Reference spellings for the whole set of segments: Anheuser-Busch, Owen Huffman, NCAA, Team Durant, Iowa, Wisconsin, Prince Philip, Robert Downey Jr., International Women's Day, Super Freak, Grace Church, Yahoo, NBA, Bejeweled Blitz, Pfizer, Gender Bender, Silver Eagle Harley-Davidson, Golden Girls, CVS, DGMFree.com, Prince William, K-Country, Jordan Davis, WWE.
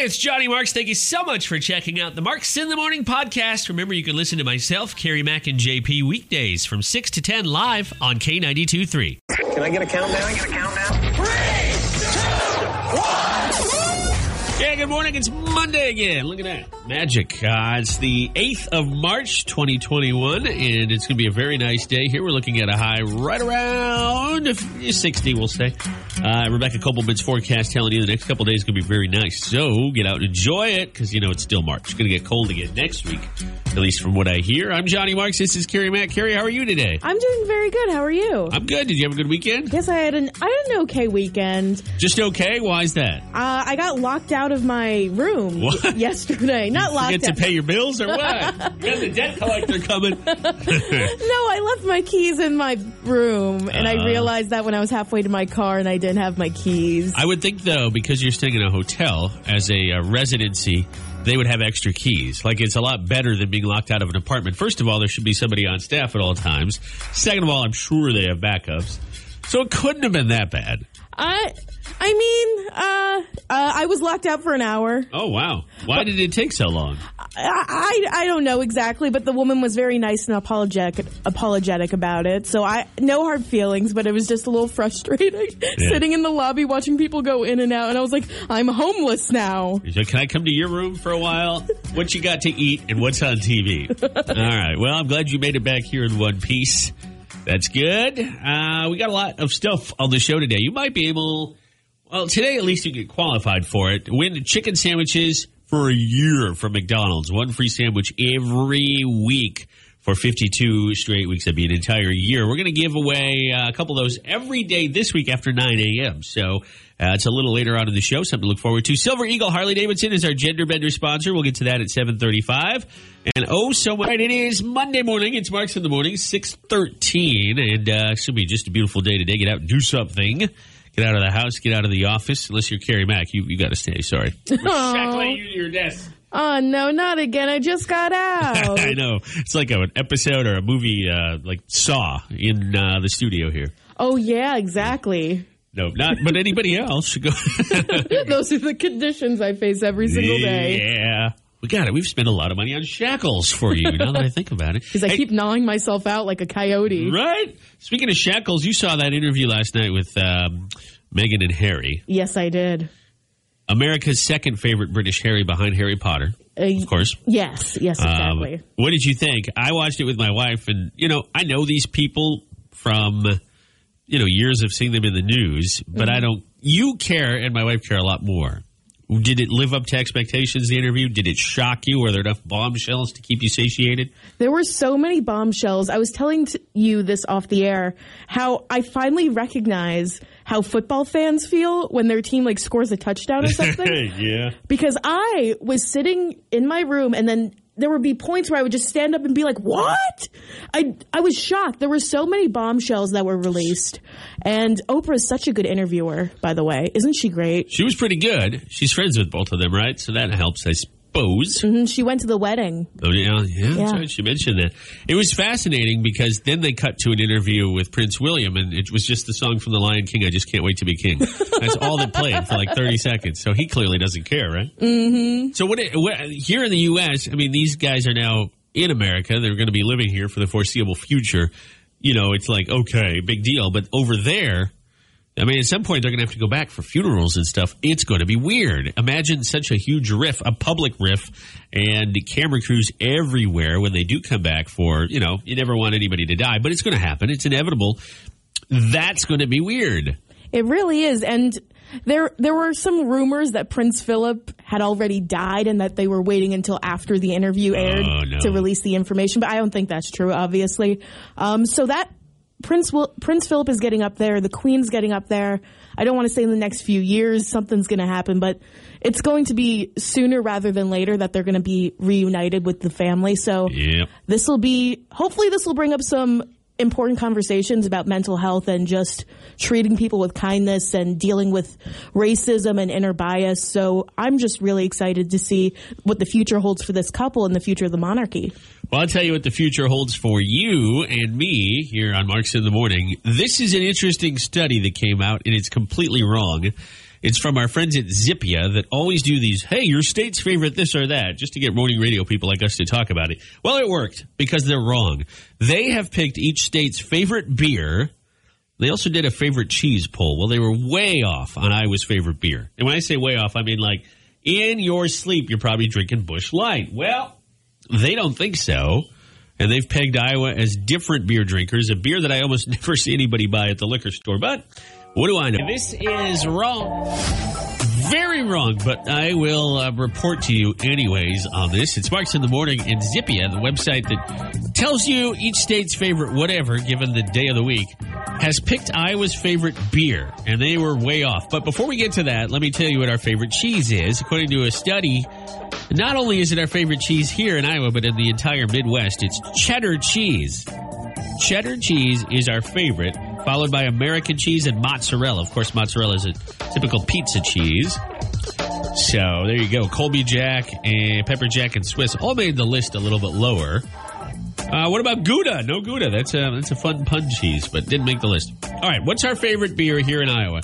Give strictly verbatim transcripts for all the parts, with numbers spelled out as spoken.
it's Johnny Marks. Thank you so much for checking out the Marks in the Morning podcast. Remember, you can listen to myself, Carrie Mack, and J P weekdays from six to ten live on K ninety-two point three. Can I get a countdown? Can I get a countdown? three, two, one. Yeah, good morning. It's Monday again. Look at that. Magic. Uh, it's the eighth of March, twenty twenty-one, and it's going to be a very nice day here. We're looking at a high right around sixty, we'll say. Uh, Rebecca Kopelman's forecast telling you the next couple of days is going to be very nice. So get out and enjoy it because, you know, it's still March. It's going to get cold again next week, at least from what I hear. I'm Johnny Marks. This is Carrie Mack. Carrie, how are you today? I'm doing very good. How are you? I'm good. Did you have a good weekend? Yes, I had an, I had an okay weekend. Just okay? Why is that? Uh, I got locked out of my room what? yesterday. Not locked out. You forget to pay your bills or what? You got the debt collector coming. No, I left my keys in my room, and uh, I realized that when I was halfway to my car and I did. Didn't have my keys. I would think, though, because you're staying in a hotel as a uh, residency, they would have extra keys. Like, it's a lot better than being locked out of an apartment. First of all, there should be somebody on staff at all times. Second of all, I'm sure they have backups. So it couldn't have been that bad. I, I mean, uh, uh, I was locked out for an hour. Oh, wow. Why but, did it take so long? I, I I don't know exactly, but the woman was very nice and apologetic apologetic about it. So I no hard feelings, but it was just a little frustrating yeah. sitting in the lobby watching people go in and out. And I was like, I'm homeless now. So can I come to your room for a while? What you got to eat and what's on T V? All right. Well, I'm glad you made it back here in one piece. That's good. Uh, we got a lot of stuff on the show today. You might be able, well, today at least you get qualified for it. Win chicken sandwiches for a year from McDonald's. One free sandwich every week for fifty-two straight weeks. That'd be an entire year. We're going to give away uh, a couple of those every day this week after nine a.m. So uh, it's a little later on in the show. Something to look forward to. Silver Eagle Harley-Davidson is our Gender Bender sponsor. We'll get to that at seven thirty-five. And oh, so right, it is Monday morning. It's Marks in the Morning, six thirteen. And uh, it should be just a beautiful day today. Get out and do something. Get out of the house. Get out of the office. Unless you're Carrie Mack. You you got to stay. Sorry. We're shackling you to your desk. Oh, no, not again. I just got out. I know. It's like an episode or a movie uh, like Saw in uh, the studio here. Oh, yeah, exactly. No, not but anybody else should go. Those are the conditions I face every single day. Yeah. We got it. We've spent a lot of money on shackles for you, now that I think about it. Because I hey, keep gnawing myself out like a coyote. Right? Speaking of shackles, you saw that interview last night with um, Meghan and Harry. Yes, I did. America's second favorite British Harry behind Harry Potter, of course. Uh, yes, yes, exactly. Um, what did you think? I watched it with my wife, and, you know, I know these people from, you know, years of seeing them in the news, but mm-hmm. I don't, you care, and my wife care a lot more. Did it live up to expectations, the interview? Did it shock you? Were there enough bombshells to keep you satiated? There were so many bombshells. I was telling t- you this off the air, how I finally recognize how football fans feel when their team like scores a touchdown or something. Yeah. Because I was sitting in my room and then there would be points where I would just stand up and be like, what? I I was shocked. There were so many bombshells that were released. And Oprah's such a good interviewer, by the way. Isn't she great? She was pretty good. She's friends with both of them, right? So that helps, I suppose. Mm-hmm. She went to the wedding. Oh, yeah. Yeah, yeah. That's right. She mentioned that. It was fascinating because then they cut to an interview with Prince William, and it was just the song from The Lion King, I Just Can't Wait to Be King. That's all that played for like thirty seconds. So he clearly doesn't care, right? Mm-hmm. So what, it, what here in the U S, I mean, these guys are now in America. They're going to be living here for the foreseeable future. You know, it's like, okay, big deal. But over there, I mean, at some point, they're going to have to go back for funerals and stuff. It's going to be weird. Imagine such a huge riff, a public riff, and camera crews everywhere when they do come back for, you know, you never want anybody to die. But it's going to happen. It's inevitable. That's going to be weird. It really is. And there there were some rumors that Prince Philip had already died and that they were waiting until after the interview aired oh, no. to release the information. But I don't think that's true, obviously. Um, so that Prince Will, Prince Philip is getting up there. The Queen's getting up there. I don't want to say in the next few years something's going to happen, but it's going to be sooner rather than later that they're going to be reunited with the family. So yep. this will be – hopefully this will bring up some – important conversations about mental health and just treating people with kindness and dealing with racism and inner bias. So I'm just really excited to see what the future holds for this couple and the future of the monarchy. Well, I'll tell you what the future holds for you and me here on Marks in the Morning. This is an interesting study that came out, and it's completely wrong. It's from our friends at Zippia that always do these, hey, your state's favorite this or that, just to get morning radio people like us to talk about it. Well, it worked because they're wrong. They have picked each state's favorite beer. They also did a favorite cheese poll. Well, they were way off on Iowa's favorite beer. And when I say way off, I mean like in your sleep, you're probably drinking Busch Light. Well, they don't think so. And they've pegged Iowa as different beer drinkers, a beer that I almost never see anybody buy at the liquor store. But what do I know? This is wrong. Very wrong, but I will uh, report to you anyways on this. It's Marks in the Morning in Zippia, the website that tells you each state's favorite whatever, given the day of the week, has picked Iowa's favorite beer, and they were way off. But before we get to that, let me tell you what our favorite cheese is. According to a study, not only is it our favorite cheese here in Iowa, but in the entire Midwest, it's cheddar cheese. Cheddar cheese is our favorite, followed by American cheese and mozzarella. Of course, mozzarella is a typical pizza cheese. So there you go. Colby Jack and Pepper Jack and Swiss all made the list a little bit lower. Uh, what about Gouda? No Gouda. That's a, that's a fun pun cheese, but didn't make the list. All right, what's our favorite beer here in Iowa?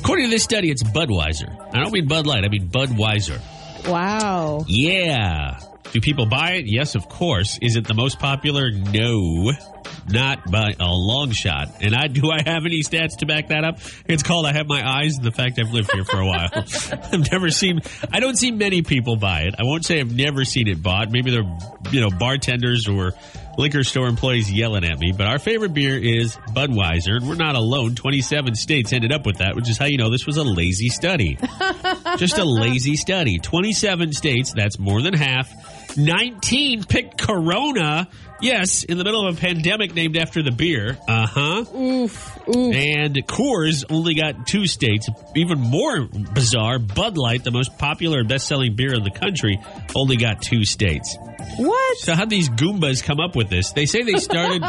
According to this study, it's Budweiser. I don't mean Bud Light. I mean Budweiser. Wow. Yeah. Do people buy it? Yes, of course. Is it the most popular? No. Not by a long shot. And I do I have any stats to back that up? It's called I Have My Eyes and the fact I've lived here for a while. I've never seen, I don't see many people buy it. I won't say I've never seen it bought. Maybe they're, you know, bartenders or liquor store employees yelling at me. But our favorite beer is Budweiser, and we're not alone. twenty-seven states ended up with that, which is how you know this was a lazy study. Just a lazy study. twenty-seven states, that's more than half. nineteen picked Corona. Yes, in the middle of a pandemic named after the beer. Uh-huh. Oof, oof. And Coors only got two states. Even more bizarre, Bud Light, the most popular and best-selling beer in the country, only got two states. What? So how'd these Goombas come up with this? They say they started...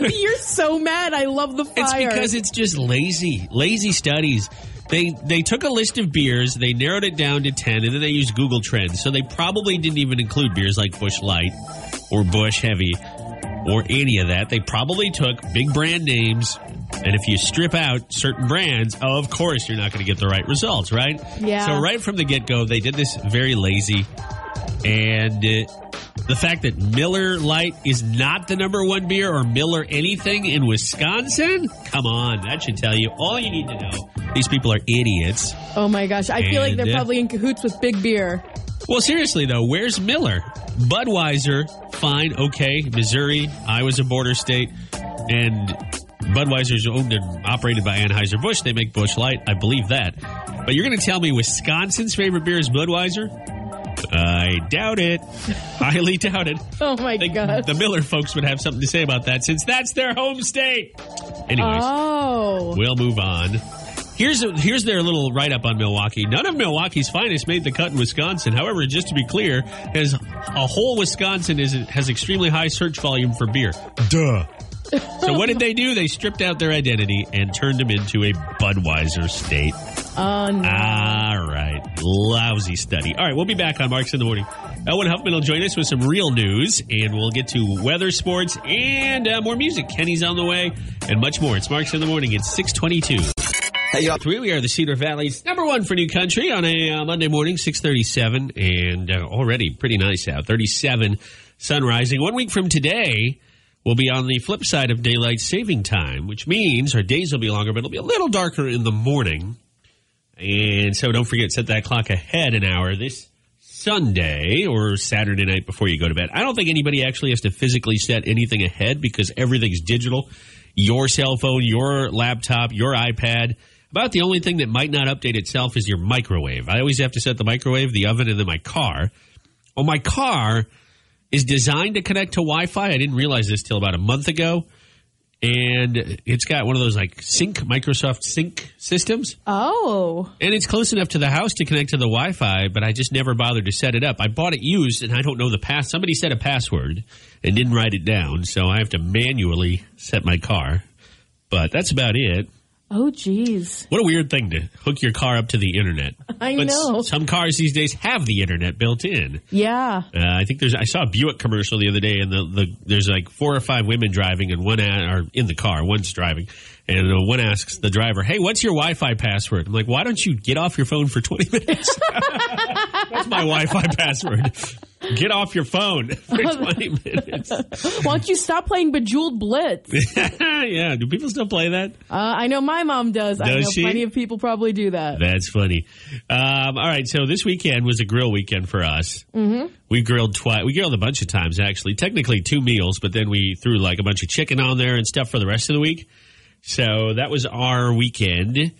You're so mad. I love the fire. It's because it's just lazy. Lazy studies. They they took a list of beers, they narrowed it down to ten, and then they used Google Trends. So they probably didn't even include beers like Busch Light or Busch Heavy or any of that. They probably took big brand names, and if you strip out certain brands, oh, of course you're not going to get the right results, right? Yeah. So right from the get-go, they did this very lazy. And it, the fact that Miller Lite is not the number one beer or Miller anything in Wisconsin? Come on, that should tell you all you need to know. These people are idiots. Oh, my gosh. I and, feel like they're probably in cahoots with big beer. Well, seriously, though, where's Miller? Budweiser, fine, okay. Missouri, Iowa's a border state. And Budweiser's owned and operated by Anheuser-Busch. They make Busch Light. I believe that. But you're going to tell me Wisconsin's favorite beer is Budweiser? I doubt it. Highly doubt it. Oh, my God. The Miller folks would have something to say about that since that's their home state. Anyways, oh. We'll move on. Here's a, here's their little write-up on Milwaukee. None of Milwaukee's finest made the cut in Wisconsin. However, just to be clear, as a whole Wisconsin is has extremely high search volume for beer. Duh. So what did they do? They stripped out their identity and turned them into a Budweiser state. Oh, no. All right. Lousy study. All right, we'll be back on Marks in the Morning. Owen Huffman will join us with some real news, and we'll get to weather, sports, and uh, more music. Kenny's on the way, and much more. It's Marks in the Morning. It's six twenty-two. Hey, y'all. We are the Cedar Valley's number one for new country on a uh, Monday morning, six thirty-seven, and uh, already pretty nice out. thirty-seven, sun rising. One week from today... We'll be on the flip side of daylight saving time, which means our days will be longer, but it'll be a little darker in the morning. And so don't forget, set that clock ahead an hour this Sunday or Saturday night before you go to bed. I don't think anybody actually has to physically set anything ahead because everything's digital. Your cell phone, your laptop, your iPad. About the only thing that might not update itself is your microwave. I always have to set the microwave, the oven, and then my car. Oh, my car... is designed to connect to Wi-Fi. I didn't realize this till about a month ago. And it's got one of those like sync, Microsoft Sync systems. Oh. And it's close enough to the house to connect to the Wi-Fi, but I just never bothered to set it up. I bought it used, and I don't know the pass. Somebody set a password and didn't write it down, so I have to manually set my car. But that's about it. Oh, geez. What a weird thing to hook your car up to the internet. I but know. S- some cars these days have the internet built in. Yeah. Uh, I think there's, I saw a Buick commercial the other day, and the, the there's like four or five women driving, and one are in the car, one's driving, and one asks the driver, hey, what's your Wi-Fi password? I'm like, why don't you get off your phone for twenty minutes? That's my Wi-Fi password. Get off your phone for twenty minutes. Why don't you stop playing Bejeweled Blitz? Yeah. Do people still play that? Uh, I know my mom does. does I know she? Plenty of people probably do that. That's funny. Um, all right. So this weekend was a grill weekend for us. Mm-hmm. We grilled twice. We grilled a bunch of times, actually. Technically two meals, but then we threw like a bunch of chicken on there and stuff for the rest of the week. So that was our weekend.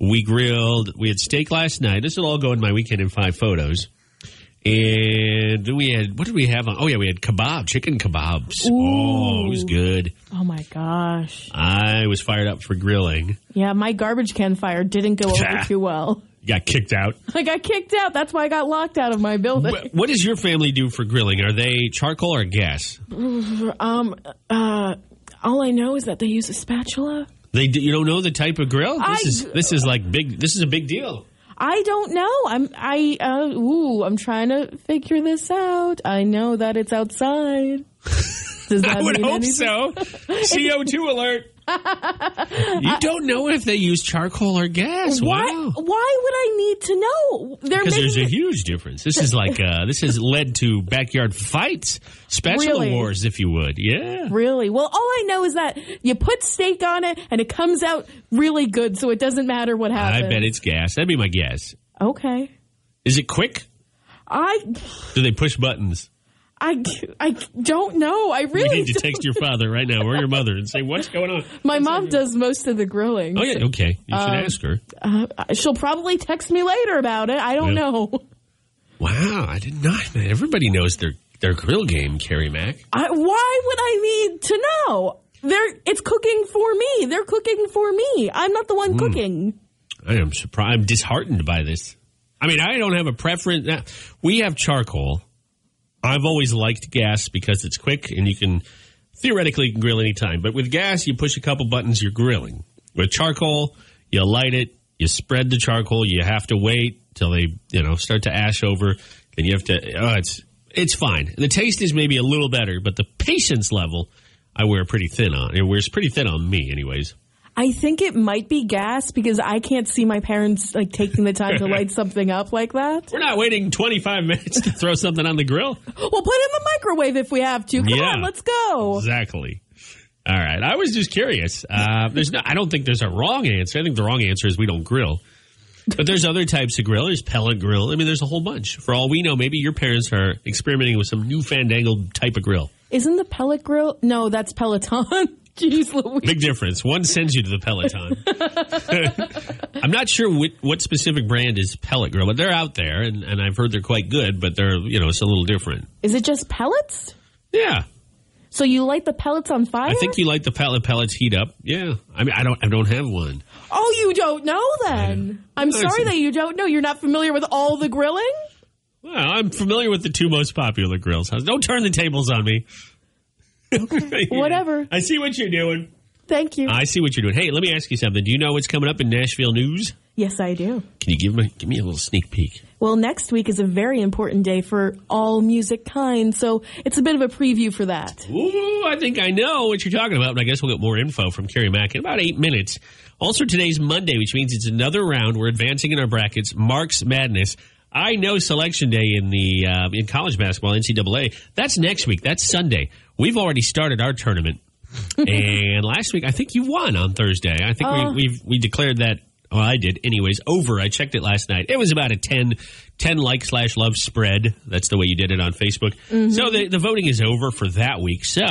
We grilled. We had steak last night. This will all go in my weekend in five photos. And then we had, what did we have on? Oh, yeah, we had kebab, chicken kebabs. Ooh. Oh, it was good. Oh, my gosh. I was fired up for grilling. Yeah, my garbage can fire didn't go over too well. You got kicked out. I got kicked out. That's why I got locked out of my building. What, what does your family do for grilling? Are they charcoal or gas? Um, uh, all I know is that they use a spatula. They do, you don't know the type of grill? This I, is This is like big. This is a big deal. I don't know. I'm I uh, ooh, I'm trying to figure this out. I know that it's outside. Does that I would mean hope anything? So. C O two alert. You don't know if they use charcoal or gas. Why, wow. Why would I need to know? They're because making... there's a huge difference. This is like uh, this has led to backyard fights, spatula really? wars, if you would. Yeah, really. Well, all I know is that you put steak on it and it comes out really good, so it doesn't matter what happens. I bet it's gas. That'd be my guess. Okay. Is it quick? I. Do they push buttons? I, I don't know. I really You need to don't. text your father right now or your mother and say, what's going on? My what's mom does most of the grilling. Oh, yeah. Okay. You um, should ask her. Uh, she'll probably text me later about it. I don't yeah. know. Wow. I did not. Everybody knows their, their grill game, Carrie Mack. I, why would I need to know? They're, it's cooking for me. They're cooking for me. I'm not the one mm. cooking. I am surprised. I'm disheartened by this. I mean, I don't have a preference. We have charcoal. I've always liked gas because it's quick and you can theoretically grill any time. But with gas, you push a couple buttons, you're grilling. With charcoal, you light it, you spread the charcoal, you have to wait till they, you know, start to ash over. Then you have to. Oh, it's it's fine. The taste is maybe a little better, but the patience level I wear pretty thin on. It wears pretty thin on me, anyways. I think it might be gas because I can't see my parents like taking the time to light something up like that. We're not waiting twenty-five minutes to throw something on the grill. We'll put it in the microwave if we have to. Come yeah, on, let's go. Exactly. All right. I was just curious. Uh, there's no, I don't think there's a wrong answer. I think the wrong answer is we don't grill. But there's other types of grill. There's pellet grill. I mean, there's a whole bunch. For all we know, maybe your parents are experimenting with some new fandangled type of grill. Isn't the pellet grill? No, that's Peloton. Jeez Louise. Big difference. One sends you to the Peloton. I'm not sure what, what specific brand is pellet grill, but they're out there, and, and I've heard they're quite good, but they're, you know, it's a little different. Is it just pellets? Yeah. So you light the pellets on fire? I think you light the pellet pellets heat up. Yeah. I mean, I don't I don't have one. Oh, you don't know then. I'm no, sorry that you don't know. You're not familiar with all the grilling? Well, I'm familiar with the two most popular grills. Don't turn the tables on me. Okay. Yeah. Whatever. I see what you're doing. Thank you. I see what you're doing. Hey, let me ask you something. Do you know what's coming up in Nashville news? Yes, I do. Can you give me give me a little sneak peek? Well, next week is a very important day for all music kinds, so it's a bit of a preview for that. Ooh, I think I know what you're talking about, but I guess we'll get more info from Carrie Mack in about eight minutes. Also, today's Monday, which means it's another round. We're advancing in our brackets. Mark's Madness. I know Selection Day in the uh, in college basketball, N C double A. That's next week. That's Sunday. We've already started our tournament, and last week I think you won on Thursday. I think uh, we we we declared that. Well, I did, anyways. Over. I checked it last night. It was about a ten, ten like slash love spread. That's the way you did it on Facebook. Mm-hmm. So the the voting is over for that week. So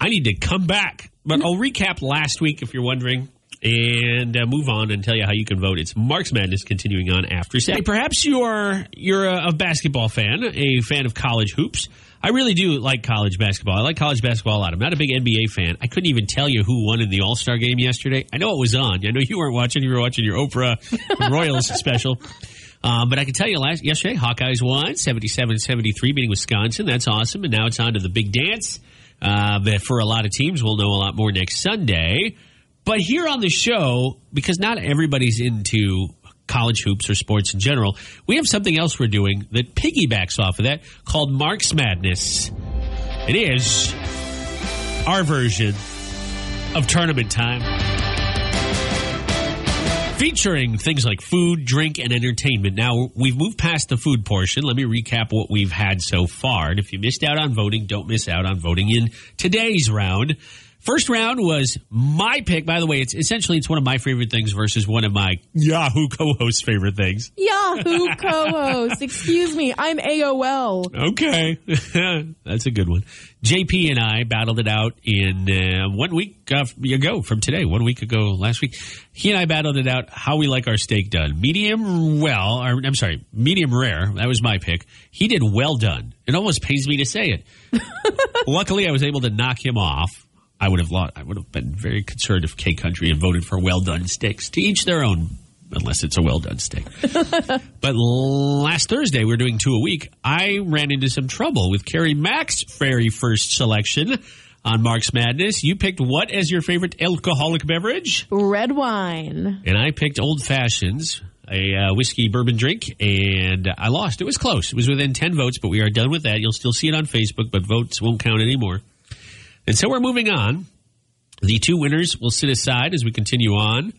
I need to come back, but I'll recap last week if you're wondering. And uh, move on and tell you how you can vote. It's Mark's Madness continuing on after Saturday. Hey, perhaps you're you're a, a basketball fan, a fan of college hoops. I really do like college basketball. I like college basketball a lot. I'm not a big N B A fan. I couldn't even tell you who won in the All-Star game yesterday. I know it was on. I know you weren't watching. You were watching your Oprah Royals special. Um, but I can tell you last yesterday, Hawkeyes won seventy-seven seventy-three, beating Wisconsin. That's awesome. And now it's on to the big dance. Uh, but for a lot of teams, we'll know a lot more next Sunday. But here on the show, because not everybody's into college hoops or sports in general, we have something else we're doing that piggybacks off of that called Marks Madness. It is our version of tournament time, featuring things like food, drink, and entertainment. Now, we've moved past the food portion. Let me recap what we've had so far. And if you missed out on voting, don't miss out on voting in today's round. First round was my pick. By the way, it's essentially it's one of my favorite things versus one of my Yahoo co-hosts' favorite things. Yahoo co-host. Excuse me. I'm A O L. Okay. That's a good one. J P and I battled it out in uh, one week uh, ago from today. One week ago last week. He and I battled it out how we like our steak done. Medium well. Or, I'm sorry. Medium rare. That was my pick. He did well done. It almost pains me to say it. Luckily, I was able to knock him off. I would have lost. I would have been very conservative K country and voted for well done steaks. To each their own, unless it's a well done steak. But last Thursday, we were doing two a week. I ran into some trouble with Carrie Mack's very first selection on Mark's Madness. You picked what as your favorite alcoholic beverage? Red wine. And I picked Old Fashions, a uh, whiskey bourbon drink, and I lost. It was close. It was within ten votes, but we are done with that. You'll still see it on Facebook, but votes won't count anymore. And so we're moving on. The two winners will sit aside as we continue on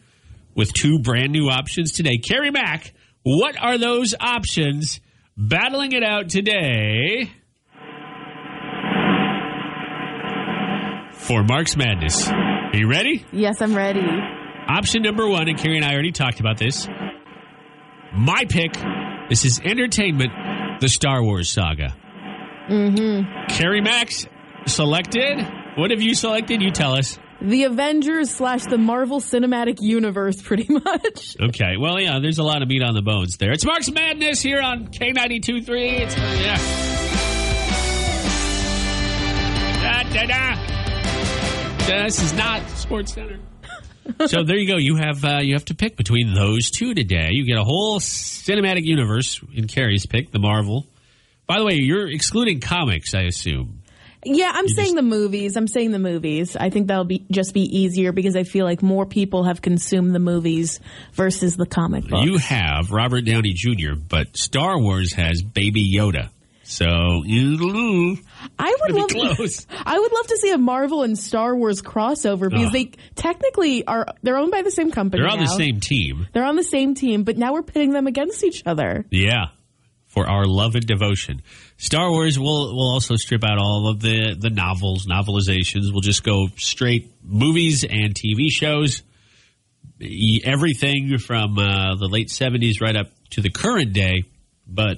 with two brand new options today. Carrie Mack, what are those options? Battling it out today for Mark's Madness. Are you ready? Yes, I'm ready. Option number one, and Carrie and I already talked about this. My pick. This is entertainment, the Star Wars saga. Mm-hmm. Carrie Mack's selected. What have you selected? You tell us. The Avengers slash the Marvel Cinematic Universe, pretty much. Okay. Well, yeah, there's a lot of meat on the bones there. It's Mark's Madness here on K ninety-two point three. It's, yeah. Da, da, da. This is not Sports Center. So there you go. You have uh, you have to pick between those two today. You get a whole cinematic universe in Carrie's pick, the Marvel. By the way, you're excluding comics, I assume. Yeah, I'm you saying just, the movies. I'm saying the movies. I think that'll be just be easier because I feel like more people have consumed the movies versus the comic books. You have Robert Downey Junior, but Star Wars has Baby Yoda. So I would love close. I would love to see a Marvel and Star Wars crossover because oh. they technically are they're owned by the same company. They're on now. the same team. They're on the same team, but now we're pitting them against each other. Yeah. For our love and devotion. Star Wars will will also strip out all of the, the novels, novelizations. We'll just go straight movies and T V shows. Everything from uh, the late seventies right up to the current day. But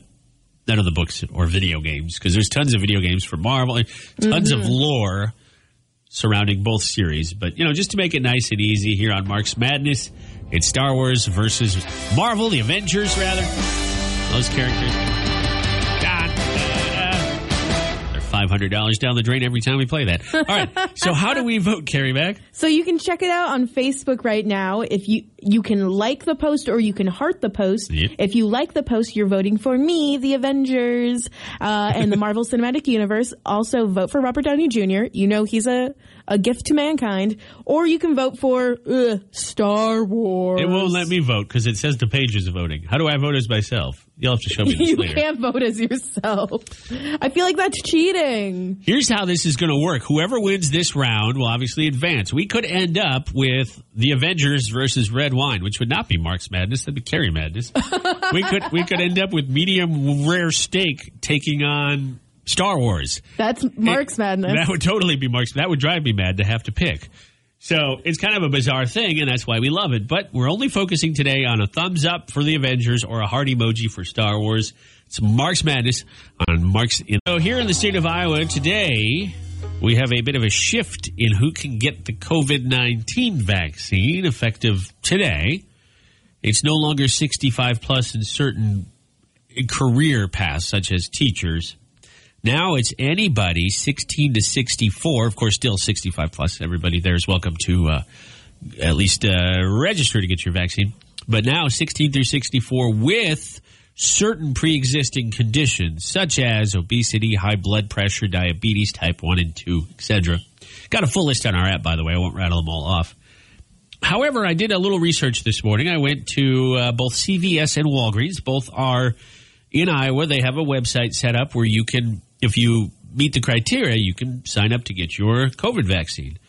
none of the books or video games. Because there's tons of video games for Marvel. Tons mm-hmm. of lore surrounding both series. But, you know, just to make it nice and easy here on Mark's Madness, it's Star Wars versus Marvel, the Avengers, rather. Those characters. They're five hundred dollars down the drain every time we play that. All right. So how do we vote, Carrie Mack? So you can check it out on Facebook right now. If you you can like the post or you can heart the post. Yep. If you like the post, you're voting for me, the Avengers, uh, and the Marvel Cinematic Universe. Also, vote for Robert Downey Junior You know he's a, a gift to mankind. Or you can vote for uh, Star Wars. It won't let me vote because it says the page is voting. How do I vote as myself? You'll have to show me this you later. You can't vote as yourself. I feel like that's cheating. Here's how this is going to work. Whoever wins this round will obviously advance. We could end up with the Avengers versus Red Wine, which would not be Mark's Madness. That'd be Carrie Madness. we could we could end up with medium rare steak taking on Star Wars. That's Mark's it, Madness. That would totally be Mark's. That would drive me mad to have to pick. So it's kind of a bizarre thing, and that's why we love it. But we're only focusing today on a thumbs up for the Avengers or a heart emoji for Star Wars. It's Mark's Madness on Mark's. In- so here in the state of Iowa today, we have a bit of a shift in who can get the COVID nineteen vaccine effective today. It's no longer sixty-five plus in certain career paths, such as teachers. Now it's anybody sixteen to sixty-four, of course, still sixty-five plus. Everybody there is welcome to uh, at least uh, register to get your vaccine. But now sixteen through sixty-four with certain pre-existing conditions such as obesity, high blood pressure, diabetes, type one and two, et cetera. Got a full list on our app, by the way. I won't rattle them all off. However, I did a little research this morning. I went to uh, both C V S and Walgreens. Both are in Iowa. They have a website set up where you can, if you meet the criteria, you can sign up to get your COVID vaccine.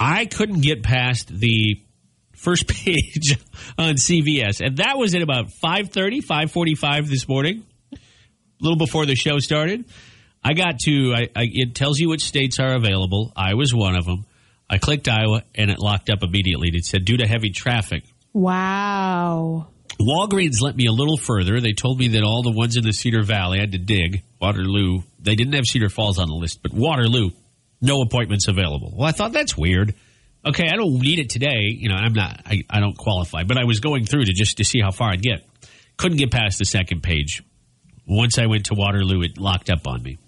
I couldn't get past the first page on C V S, and that was at about five thirty, five forty-five this morning, a little before the show started. I got to, I, I, it tells you which states are available. Iowa's one of them. I clicked Iowa, and it locked up immediately. It said, due to heavy traffic. Wow. Walgreens let me a little further. They told me that all the ones in the Cedar Valley, I had to dig, Waterloo. They didn't have Cedar Falls on the list, but Waterloo, no appointments available. Well, I thought that's weird. Okay, I don't need it today. You know, I'm not, I, I don't qualify, but I was going through to just to see how far I'd get. Couldn't get past the second page. Once I went to Waterloo, it locked up on me.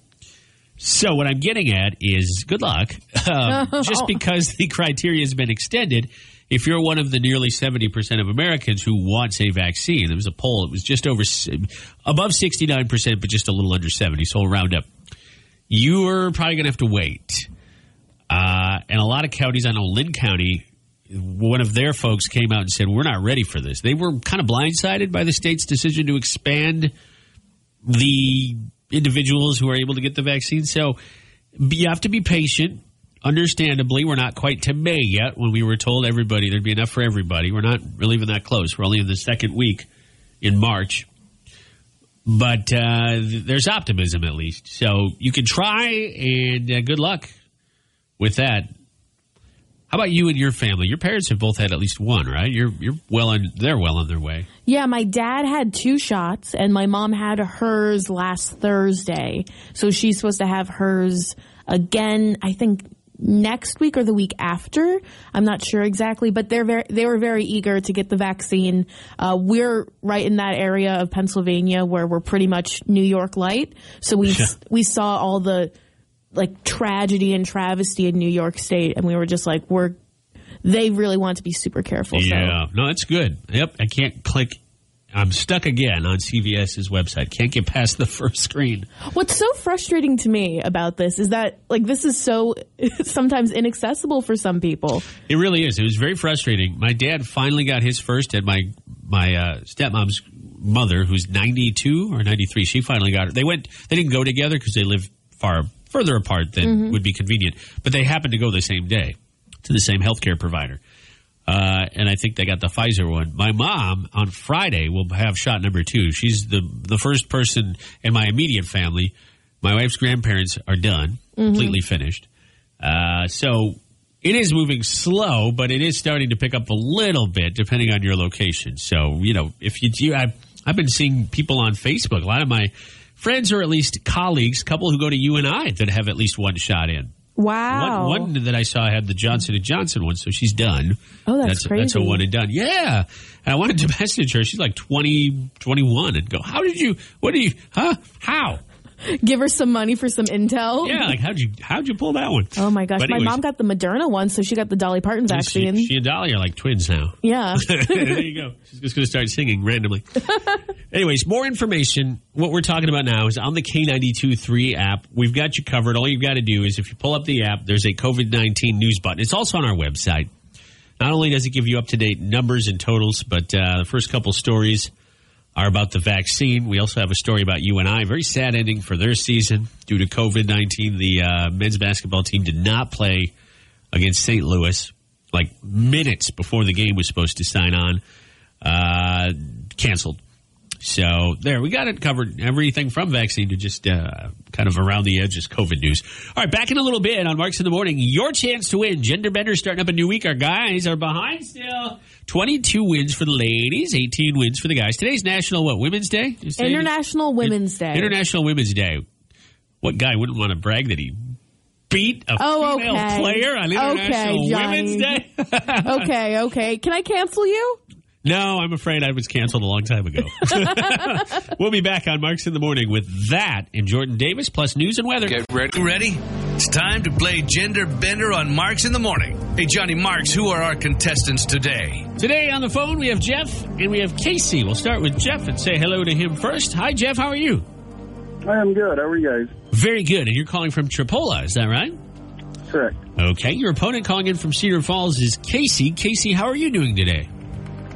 So what I'm getting at is good luck. Um, oh. Just because the criteria has been extended, if you're one of the nearly seventy percent of Americans who wants a vaccine, there was a poll, it was just over above sixty-nine percent, but just a little under seventy, so I'll round up. You're probably going to have to wait. Uh, and a lot of counties, I know Lynn County, one of their folks came out and said, we're not ready for this. They were kind of blindsided by the state's decision to expand the individuals who are able to get the vaccine. So you have to be patient. Understandably, we're not quite to May yet when we were told everybody, there'd be enough for everybody. We're not really even that close. We're only in the second week in March. But uh, there's optimism at least. So you can try, and uh, good luck with that. How about you and your family? Your parents have both had at least one, right? You're you're well on they're well on their way. Yeah, my dad had two shots, and my mom had hers last Thursday. So she's supposed to have hers again, I think, next week or the week after. I'm not sure exactly, but they're very, they were very eager to get the vaccine. Uh, we're right in that area of Pennsylvania where we're pretty much New York light. So we yeah. we saw all the like tragedy and travesty in New York State, and we were just like, we're they really want to be super careful. Yeah, so. No, that's good. Yep, I can't click. I'm stuck again on CVS's website. Can't get past the first screen. What's so frustrating to me about this is that, like, this is so sometimes inaccessible for some people. It really is. It was very frustrating. My dad finally got his first, and my my uh, stepmom's mother, who's ninety-two or ninety-three, she finally got it. They went. They didn't go together because they live far further apart than mm-hmm. would be convenient. But they happened to go the same day to the same healthcare provider. Uh, and I think they got the Pfizer one. My mom on Friday will have shot number two. She's the the first person in my immediate family. My wife's grandparents are done, mm-hmm. completely finished. Uh, so it is moving slow, but it is starting to pick up a little bit depending on your location. So, you know, if you do, I've, I've been seeing people on Facebook. A lot of my friends or at least colleagues, couple who go to U N I that have at least one shot in. Wow. One, one that I saw had the Johnson and Johnson one, so she's done. Oh, that's, that's crazy. That's a one and done. Yeah. And I wanted to message her. She's like twenty, twenty-one and go, how did you, what do you, huh, how? Give her some money for some intel. Yeah, like how'd you, how'd you pull that one? Oh, my gosh. But my anyways, mom got the Moderna one, so she got the Dolly Parton vaccine. She, she and Dolly are like twins now. Yeah. There you go. She's just going to start singing randomly. Anyways, more information. What we're talking about now is on the K ninety-two point three app. We've got you covered. All you've got to do is if you pull up the app, there's a COVID nineteen news button. It's also on our website. Not only does it give you up-to-date numbers and totals, but uh, the first couple stories are about the vaccine. We also have a story about U N I. Very sad ending for their season due to COVID nineteen. The uh, men's basketball team did not play against Saint Louis like minutes before the game was supposed to sign on. Uh, canceled. So there, we got it covered. Everything from vaccine to just uh, kind of around the edges COVID news. All right, back in a little bit on Marks in the Morning. Your chance to win. Gender Bender starting up a new week. Our guys are behind still. twenty-two wins for the ladies, eighteen wins for the guys. Today's National, what, Women's Day? International Women's Day. International Women's Day. What guy wouldn't want to brag that he beat a oh, female okay. player on International okay, Women's Day? okay, okay. Can I cancel you? No, I'm afraid I was canceled a long time ago. We'll be back on Marks in the Morning with that and Jordan Davis plus news and weather. Get ready. Ready? It's time to play Gender Bender on Marks in the Morning. Hey, Johnny Marks, who are our contestants today? Today on the phone, we have Jeff and we have Casey. We'll start with Jeff and say hello to him first. Hi, Jeff. How are you? I am good. How are you guys? Very good. And you're calling from Tripola, is that right? Correct. Okay. Your opponent calling in from Cedar Falls is Casey. Casey, how are you doing today?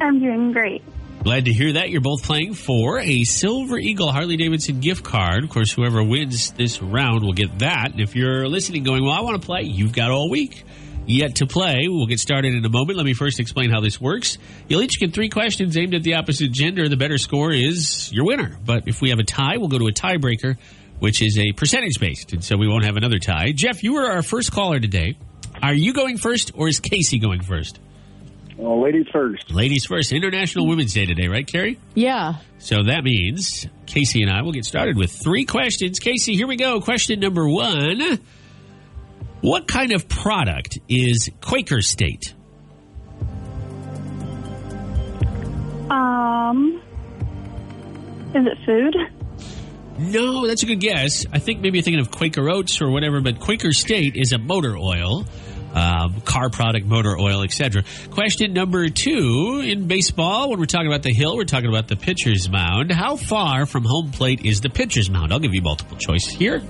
I'm doing great. Glad to hear that. You're both playing for a Silver Eagle Harley-Davidson gift card. Of course, whoever wins this round will get that. And if you're listening going, well, I want to play, you've got all week yet to play. We'll get started in a moment. Let me first explain how this works. You'll each get three questions aimed at the opposite gender. The better score is your winner. But if we have a tie, we'll go to a tiebreaker, which is a percentage-based. And so we won't have another tie. Jeff, you were our first caller today. Are you going first or is Casey going first? Well, ladies first. Ladies first. International Women's Day today, right, Carrie? Yeah. So that means Casey and I will get started with three questions. Casey, here we go. Question number one. What kind of product is Quaker State? Um, is it food? No, that's a good guess. I think maybe you're thinking of Quaker Oats or whatever, but Quaker State is a motor oil. Um, car product, motor oil, et cetera. Question number two. In baseball, when we're talking about the hill, we're talking about the pitcher's mound. How far from home plate is the pitcher's mound? I'll give you multiple choice here.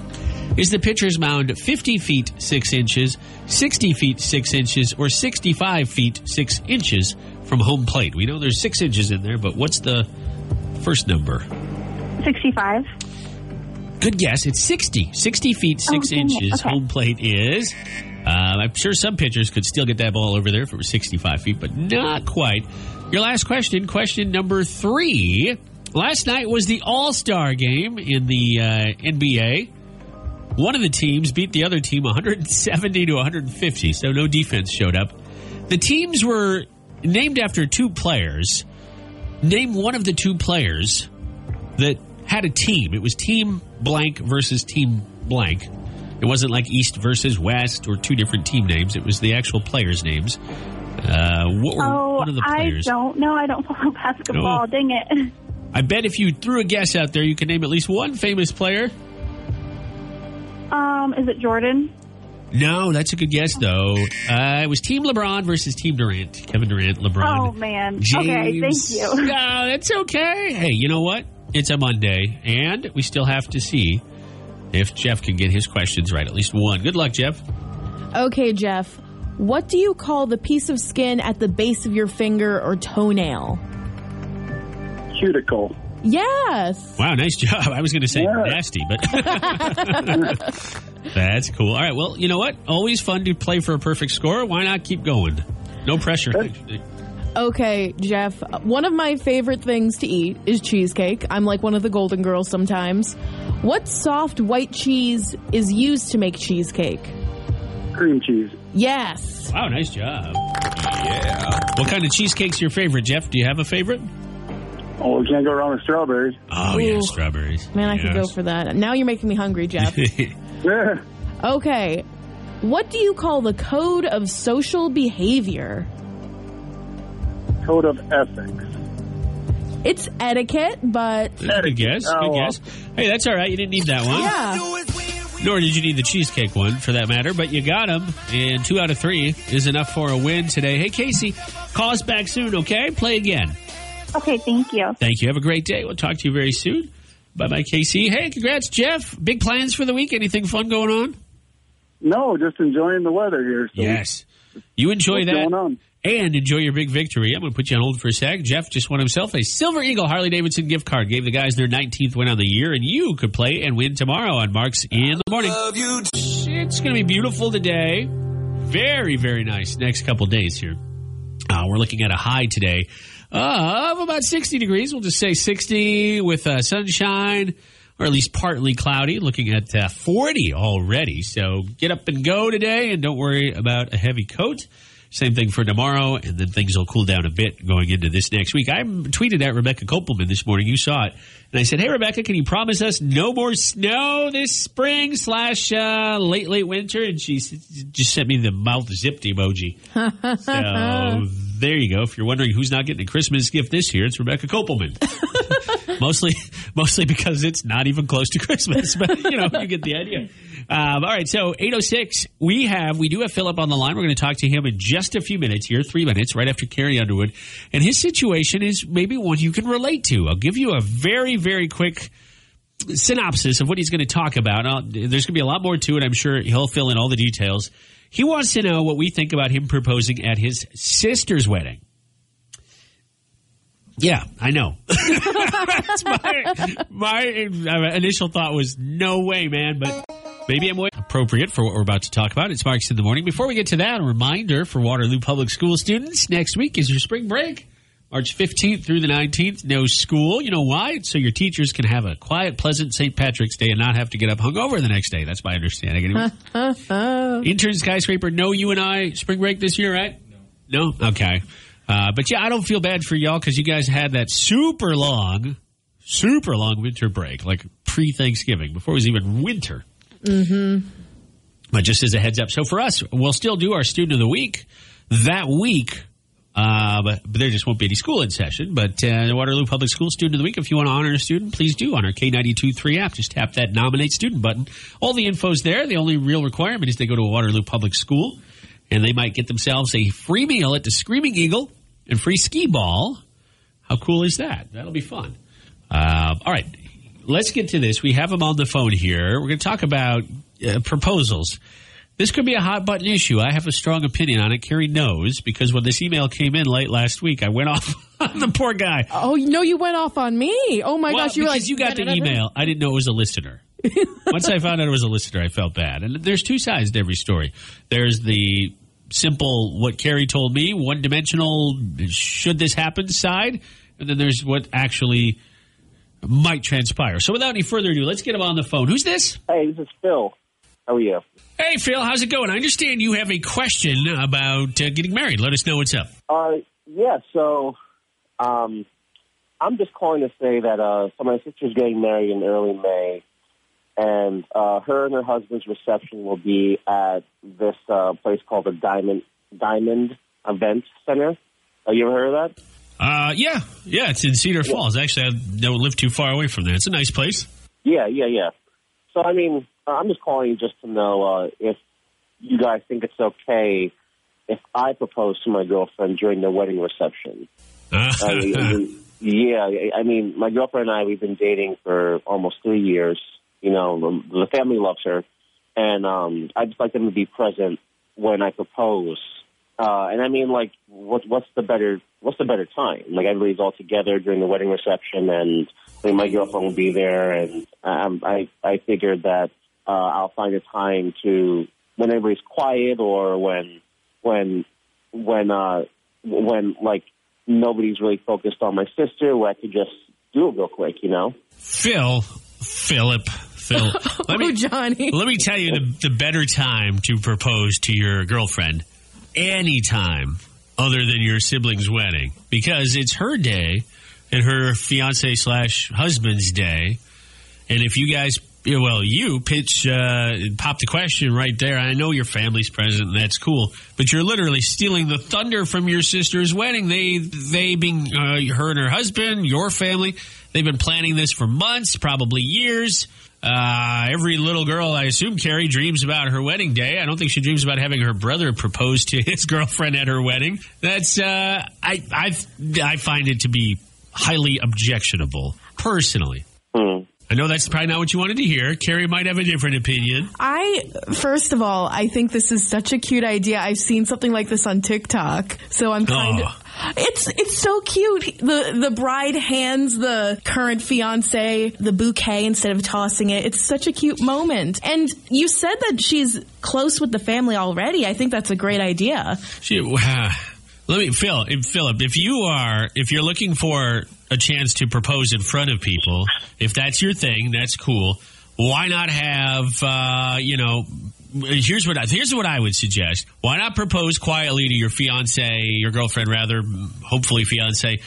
Is the pitcher's mound fifty feet six inches, sixty feet six inches, or sixty-five feet six inches from home plate? We know there's six inches in there, but what's the first number? sixty-five. Good guess. It's sixty. sixty feet six inches. Okay. Home plate is... Uh, I'm sure some pitchers could still get that ball over there if it was sixty-five feet, but not quite. Your last question, question number three. Last night was the All-Star game in the uh, N B A. One of the teams beat the other team one hundred seventy to one hundred fifty, so no defense showed up. The teams were named after two players. Name one of the two players that had a team. It was team blank versus team blank. It wasn't like East versus West or two different team names. It was the actual players' names. Uh, what were oh, one of the players? I don't know. I don't follow basketball. No. Dang it. I bet if you threw a guess out there, you could name at least one famous player. Um, is it Jordan? No, that's a good guess, though. Uh, it was Team LeBron versus Team Durant. Kevin Durant, LeBron. Oh, man. James. Okay, thank you. No, uh, that's okay. Hey, you know what? It's a Monday, and we still have to see if Jeff can get his questions right, at least one. Good luck, Jeff. Okay, Jeff. What do you call the piece of skin at the base of your finger or toenail? Cuticle. Yes. Wow, nice job. I was going to say yeah. nasty, but that's cool. All right, well, you know what? Always fun to play for a perfect score. Why not keep going? No pressure. Okay, Jeff. One of my favorite things to eat is cheesecake. I'm like one of the Golden Girls sometimes. What soft white cheese is used to make cheesecake? Cream cheese. Yes. Wow, nice job. Yeah. What kind of cheesecake's your favorite, Jeff? Do you have a favorite? Oh, we can't go wrong with strawberries. Oh, Ooh. yeah, strawberries. Man, I yes. could go for that. Now you're making me hungry, Jeff. Yeah. Okay. What do you call the code of social behavior? Code of ethics. It's etiquette, but... Good guess, good oh, guess. Hey, that's all right. You didn't need that one. Yeah. Nor did you need the cheesecake one, for that matter. But you got them, and two out of three is enough for a win today. Hey, Casey, call us back soon, okay? Play again. Okay, thank you. Thank you. Have a great day. We'll talk to you very soon. Bye-bye, Casey. Hey, congrats, Jeff. Big plans for the week? Anything fun going on? No, just enjoying the weather here. So yes. You enjoy what's that. Going on? And enjoy your big victory. I'm going to put you on hold for a sec. Jeff just won himself a Silver Eagle Harley-Davidson gift card. Gave the guys their nineteenth win on the year. And you could play and win tomorrow on Marks in the Morning. Love you. It's going to be beautiful today. Very, very nice next couple days here. Uh, we're looking at a high today of about sixty degrees. We'll just say sixty with uh, sunshine, or at least partly cloudy, looking at uh, forty already. So get up and go today and don't worry about a heavy coat. Same thing for tomorrow, and then things will cool down a bit going into this next week. I tweeted at Rebecca Kopelman this morning. You saw it. And I said, hey, Rebecca, can you promise us no more snow this spring slash uh, late, late winter? And she just sent me the mouth zipped emoji. So there you go. If you're wondering who's not getting a Christmas gift this year, it's Rebecca Kopelman. Mostly mostly because it's not even close to Christmas, but, you know, you get the idea. Um, all right, so eight oh six, we have, we do have Philip on the line. We're going to talk to him in just a few minutes here, three minutes, right after Carrie Underwood. And his situation is maybe one you can relate to. I'll give you a very, very quick synopsis of what he's going to talk about. Now, there's going to be a lot more to it. I'm sure he'll fill in all the details. He wants to know what we think about him proposing at his sister's wedding. Yeah, I know. That's my, my initial thought was, no way, man, but maybe I'm way appropriate for what we're about to talk about. It's Marks in the Morning. Before we get to that, a reminder for Waterloo Public School students, next week is your spring break, March fifteenth through the nineteenth. No school. You know why? It's so your teachers can have a quiet, pleasant Saint Patrick's Day and not have to get up hungover the next day. That's my understanding. Anyway. Intern Skyscraper, no U N I spring break this year, right? No. No? Okay. Uh, but, yeah, I don't feel bad for y'all because you guys had that super long, super long winter break, like pre-Thanksgiving, before it was even winter. Mm-hmm. But just as a heads up. So, for us, we'll still do our Student of the Week that week, uh, but, but there just won't be any school in session. But uh, Waterloo Public School Student of the Week, if you want to honor a student, please do on our K ninety-two point three app. Just tap that Nominate Student button. All the info's there. The only real requirement is they go to a Waterloo Public School. And they might get themselves a free meal at the Screaming Eagle and free skee ball. How cool is that? That'll be fun. Um, all right. Let's get to this. We have him on the phone here. We're going to talk about uh, proposals. This could be a hot-button issue. I have a strong opinion on it. Carrie knows because when this email came in late last week, I went off on the poor guy. Oh, no, you went off on me. Oh, my well, gosh. You were like, you got the email. I didn't know it was a listener. Once I found out it was a listener, I felt bad. And there's two sides to every story. There's the simple, what Carrie told me, one-dimensional, should this happen side, and then there's what actually might transpire. So without any further ado, let's get him on the phone. Who's this? Hey, this is Phil. How are you? Hey, Phil, how's it going? I understand you have a question about uh, getting married. Let us know what's up. Uh, yeah, so um, I'm just calling to say that uh, so my sister's getting married in early May, and uh, her and her husband's reception will be at this uh, place called the Diamond Diamond Event Center. Have you ever heard of that? Uh, yeah, yeah, it's in Cedar yeah. Falls. Actually, I don't live too far away from there. It's a nice place. Yeah, yeah, yeah. So, I mean, I'm just calling just to know uh, if you guys think it's okay if I propose to my girlfriend during the wedding reception. Uh. I mean, I mean, yeah, I mean, my girlfriend and I, we've been dating for almost three years. You know, the family loves her, and um, I'd just like them to be present when I propose. Uh, and I mean, like, what, what's the better what's the better time? Like, everybody's all together during the wedding reception, and I mean, my girlfriend will be there. And um, I I figured that uh, I'll find a time to when everybody's quiet, or when when when uh, when like nobody's really focused on my sister, where I could just do it real quick, you know. Phil, Philip. Phil, let me, oh, Johnny. Let me tell you the, the better time to propose to your girlfriend any time other than your sibling's wedding, because it's her day and her fiance slash husband's day. And if you guys, well, you pitch, uh, pop the question right there. I know your family's present and that's cool, but you're literally stealing the thunder from your sister's wedding. They, they being uh, her and her husband, your family, they've been planning this for months, probably years. Uh, every little girl, I assume, Carrie, dreams about her wedding day. I don't think she dreams about having her brother propose to his girlfriend at her wedding. That's, uh, I, I've, I find it to be highly objectionable, personally. Mm. I know that's probably not what you wanted to hear. Carrie might have a different opinion. I, first of all, I think this is such a cute idea. I've seen something like this on TikTok, so I'm kind oh. of... It's it's so cute. The the bride hands the current fiance the bouquet instead of tossing it. It's such a cute moment. And you said that she's close with the family already. I think that's a great idea. She, uh, let me, Phil, Philip, if you are if you're looking for a chance to propose in front of people, if that's your thing, that's cool. Why not have uh, you know? Here's what I, here's what I would suggest. Why not propose quietly to your fiance, your girlfriend rather, hopefully fiance,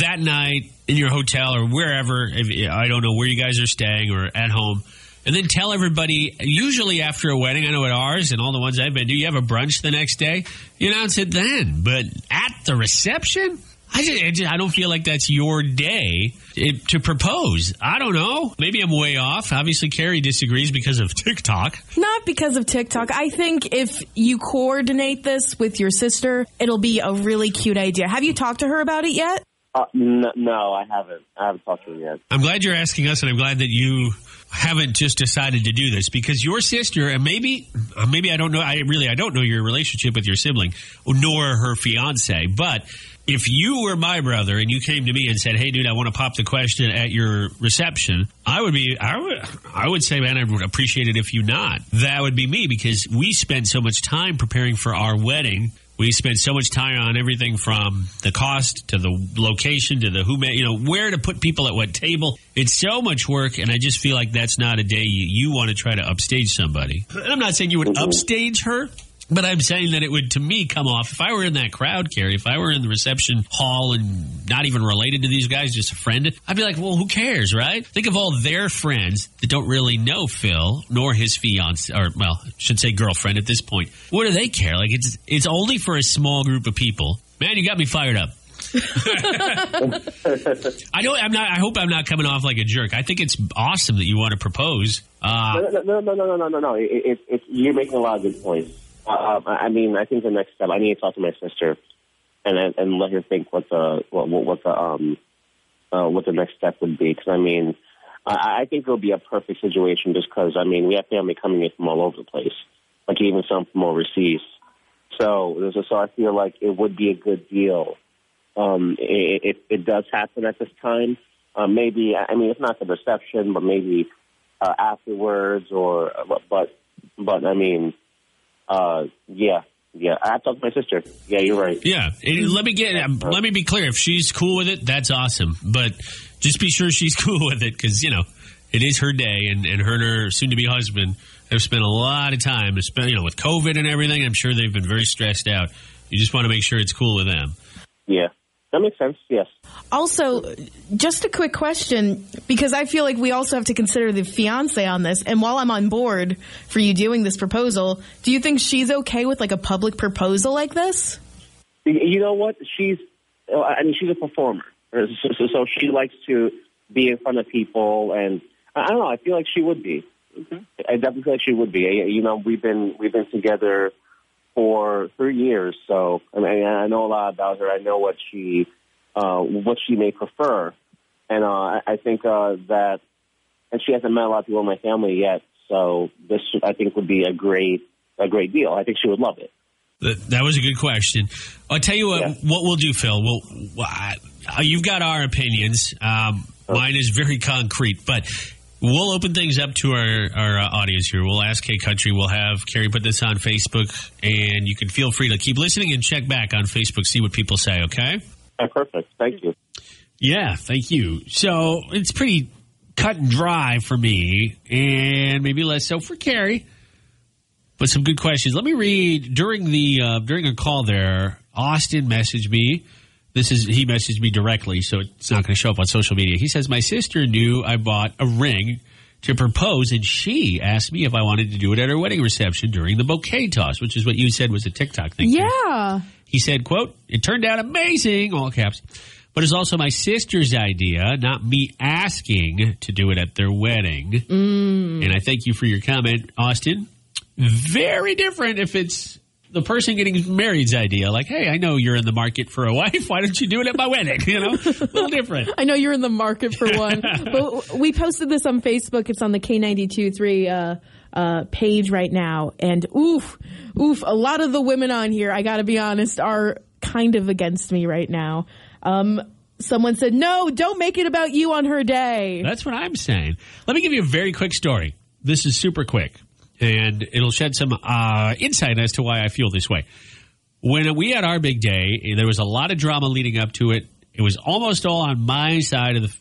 that night in your hotel or wherever. If, I don't know where you guys are staying or at home. And then tell everybody, usually after a wedding, I know at ours and all the ones I've been to, you have a brunch the next day. You announce it then. But at the reception, I, just, I, just, I don't feel like that's your day it, to propose. I don't know. Maybe I'm way off. Obviously, Carrie disagrees because of TikTok. Not because of TikTok. I think if you coordinate this with your sister, it'll be a really cute idea. Have you talked to her about it yet? Uh, no, no, I haven't. I haven't talked to him yet. I'm glad you're asking us, and I'm glad that you haven't just decided to do this, because your sister, and maybe, maybe I don't know, I really, I don't know your relationship with your sibling, nor her fiance, but if you were my brother and you came to me and said, hey, dude, I want to pop the question at your reception, I would be, I would, I would say, man, I would appreciate it if you not. That would be me, because we spent so much time preparing for our wedding. We spent so much time on everything from the cost to the location to the who, you know, where to put people at what table. It's so much work, and I just feel like that's not a day you, you want to try to upstage somebody. And I'm not saying you would upstage her, but I'm saying that it would, to me, come off. If I were in that crowd, Carrie, if I were in the reception hall and not even related to these guys, just a friend, I'd be like, well, who cares, right? Think of all their friends that don't really know Phil, nor his fiance, or, well, I should say girlfriend at this point. What do they care? Like, it's it's only for a small group of people. Man, you got me fired up. I don't. I'm not. I hope I'm not coming off like a jerk. I think it's awesome that you want to propose. Uh, no, no, no, no, no, no, no, no. It, it, it, you're making a lot of good points. Uh, I mean, I think the next step, I need to talk to my sister and and let her think what the what, what the um uh, what the next step would be. Because I mean, I, I think it'll be a perfect situation just because I mean we have family coming in from all over the place, like even some from overseas. So so I feel like it would be a good deal. Um, it, it it does happen at this time. Uh, maybe I mean it's not the reception, but maybe uh, afterwards or but but I mean. Uh, yeah, yeah. I talked to my sister. Yeah, you're right. Yeah, and let me get. Um, let me be clear. If she's cool with it, that's awesome. But just be sure she's cool with it, because you know it is her day, and, and her and her soon-to-be husband have spent a lot of time, you know, with COVID and everything. I'm sure they've been very stressed out. You just want to make sure it's cool with them. Yeah. That makes sense, yes. Also, just a quick question, because I feel like we also have to consider the fiancé on this. And while I'm on board for you doing this proposal, do you think she's okay with, like, a public proposal like this? You know what? She's, I mean, she's a performer. So she likes to be in front of people. And I don't know, I feel like she would be. Mm-hmm. I definitely feel like she would be. You know, we've been we've been together for three years, so I mean, I know a lot about her. I know what she, uh, what she may prefer, and uh, I think uh, that, and she hasn't met a lot of people in my family yet. So this, I think, would be a great, a great deal. I think she would love it. That was a good question. I'll tell you what. Yeah. What we'll do, Phil. Well, you've got our opinions. Um, mine is very concrete, but. We'll open things up to our, our uh, audience here. We'll ask K-Country. We'll have Carrie put this on Facebook, and you can feel free to keep listening and check back on Facebook, see what people say, okay? Oh, perfect. Thank you. Yeah, thank you. So it's pretty cut and dry for me, and maybe less so for Carrie, but some good questions. Let me read. During the uh, during a call there, Austin messaged me. This is he messaged me directly, so it's not going to show up on social media. He says, my sister knew I bought a ring to propose, and she asked me if I wanted to do it at her wedding reception during the bouquet toss, which is what you said was a TikTok thing. Yeah. He said, quote, it turned out amazing, all caps, but it's also my sister's idea, not me asking to do it at their wedding. Mm. And I thank you for your comment, Austin. Very different if it's the person getting married's idea, like, hey, I know you're in the market for a wife. Why don't you do it at my wedding? You know, a little different. I know you're in the market for one. But we posted this on Facebook. It's on the K ninety-two point three uh, uh, page right now. And oof, oof, a lot of the women on here, I got to be honest, are kind of against me right now. Um, someone said, no, don't make it about you on her day. That's what I'm saying. Let me give you a very quick story. This is super quick. And it'll shed some uh, insight as to why I feel this way. When we had our big day, there was a lot of drama leading up to it. It was almost all on my side of the,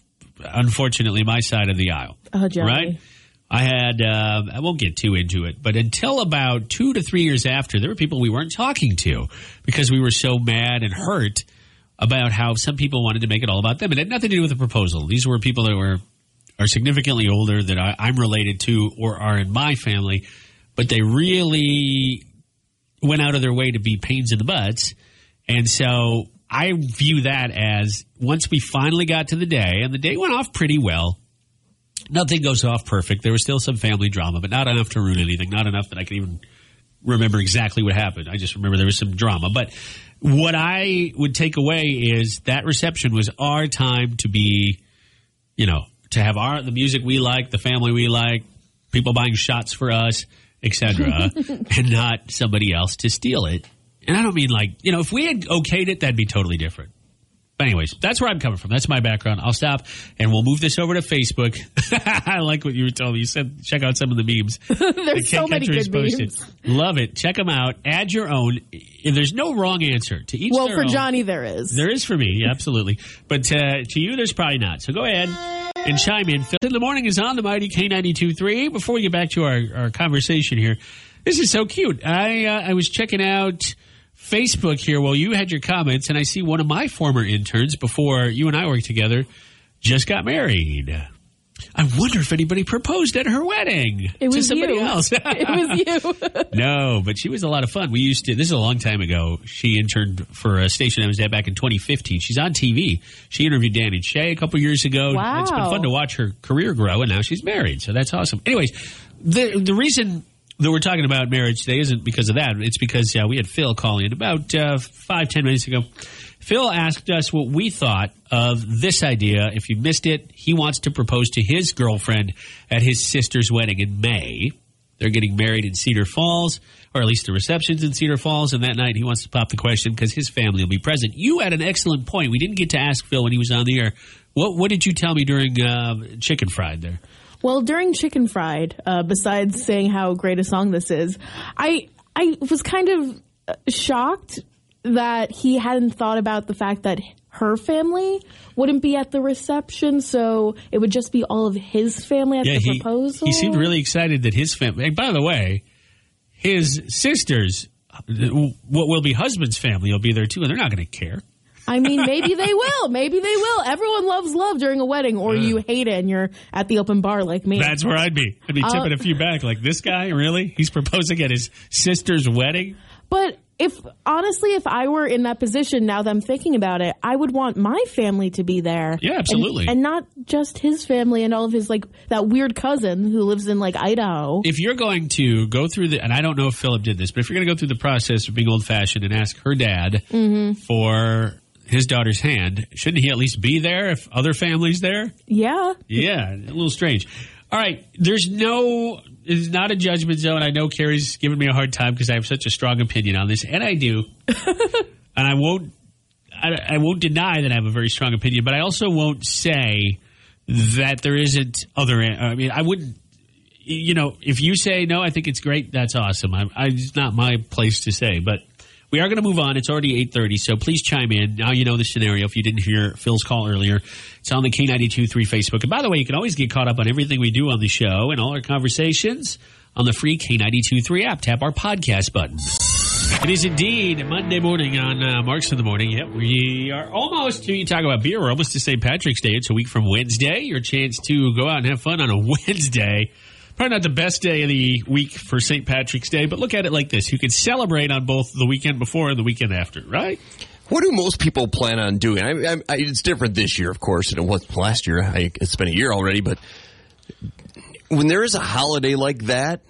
unfortunately, my side of the aisle. Oh, Johnny. Right? I had, uh, I won't get too into it, but until about two to three years after, there were people we weren't talking to because we were so mad and hurt about how some people wanted to make it all about them. It had nothing to do with the proposal. These were people that were... are significantly older than I, I'm related to or are in my family, but they really went out of their way to be pains in the butts. And so I view that as once we finally got to the day, and the day went off pretty well. Nothing goes off perfect. There was still some family drama, but not enough to ruin anything, not enough that I could even remember exactly what happened. I just remember there was some drama. But what I would take away is that reception was our time to be, you know, to have our the music we like, the family we like, people buying shots for us, et cetera, and not somebody else to steal it. And I don't mean like, you know, if we had okayed it, that'd be totally different. But anyways, that's where I'm coming from. That's my background. I'll stop, and we'll move this over to Facebook. I like what you were telling me. You said check out some of the memes. There's so many good memes. Love it. Check them out. Add your own. There's no wrong answer to each. Well, for Johnny, there is. There is for me, yeah, absolutely. But uh, to you, there's probably not. So go ahead and chime in. Phil in the Morning is on the mighty K ninety-two point three. Before we get back to our, our conversation here, this is so cute. I uh, I was checking out Facebook here while you had your comments, and I see one of my former interns before you and I worked together just got married. I wonder if anybody proposed at her wedding. It was to somebody you. else. It was you. No, but she was a lot of fun. We used to, this is a long time ago. She interned for a station I was at back in twenty fifteen. She's on T V. She interviewed Dan and Shay a couple years ago. Wow. It's been fun to watch her career grow, and now she's married. So that's awesome. Anyways, the the reason that we're talking about marriage today isn't because of that. It's because uh, we had Phil call in about uh, five, ten minutes ago. Phil asked us what we thought of this idea. If you missed it, he wants to propose to his girlfriend at his sister's wedding in May. They're getting married in Cedar Falls, or at least the reception's in Cedar Falls. And that night he wants to pop the question because his family will be present. You had an excellent point. We didn't get to ask Phil when he was on the air. What, what did you tell me during uh, Chicken Fried there? Well, during Chicken Fried, uh, besides saying how great a song this is, I I was kind of shocked that he hadn't thought about the fact that her family wouldn't be at the reception, so it would just be all of his family at yeah, the he, proposal. He seemed really excited that his family, and by the way, his sister's, what will be husband's family will be there too, and they're not going to care. I mean, maybe they will. Maybe they will. Everyone loves love during a wedding, or you hate it and you're at the open bar like me. That's where I'd be. I'd be uh, tipping a few back like, this guy, really? He's proposing at his sister's wedding? But if honestly, if I were in that position, now that I'm thinking about it, I would want my family to be there. Yeah, absolutely. And, and not just his family and all of his, like, that weird cousin who lives in, like, Idaho. If you're going to go through the, and I don't know if Philip did this, but if you're going to go through the process of being old-fashioned and ask her dad mm-hmm. for his daughter's hand, shouldn't he at least be there if other family's there? Yeah. Yeah, a little strange. All right, there's no, it's not a judgment zone. I know Carrie's giving me a hard time because I have such a strong opinion on this, and I do. And I won't, I, I won't deny that I have a very strong opinion, but I also won't say that there isn't other, I mean, I wouldn't, you know, if you say, no, I think it's great, that's awesome. I, I, it's not my place to say, but we are going to move on. It's already eight thirty, so please chime in. Now you know the scenario if you didn't hear Phil's call earlier. It's on the K ninety-two point three Facebook. And by the way, you can always get caught up on everything we do on the show and all our conversations on the free K ninety-two point three app. Tap our podcast button. It is indeed Monday morning on uh, Marks in the Morning. Yep, we are almost, to you talk about beer, we're almost to Saint Patrick's Day. It's a week from Wednesday. Your chance to go out and have fun on a Wednesday. Probably not the best day of the week for Saint Patrick's Day, but look at it like this. You can celebrate on both the weekend before and the weekend after, right? What do most people plan on doing? I, I, I, it's different this year, of course, than it was last year. I, it's been a year already, but when there is a holiday like that,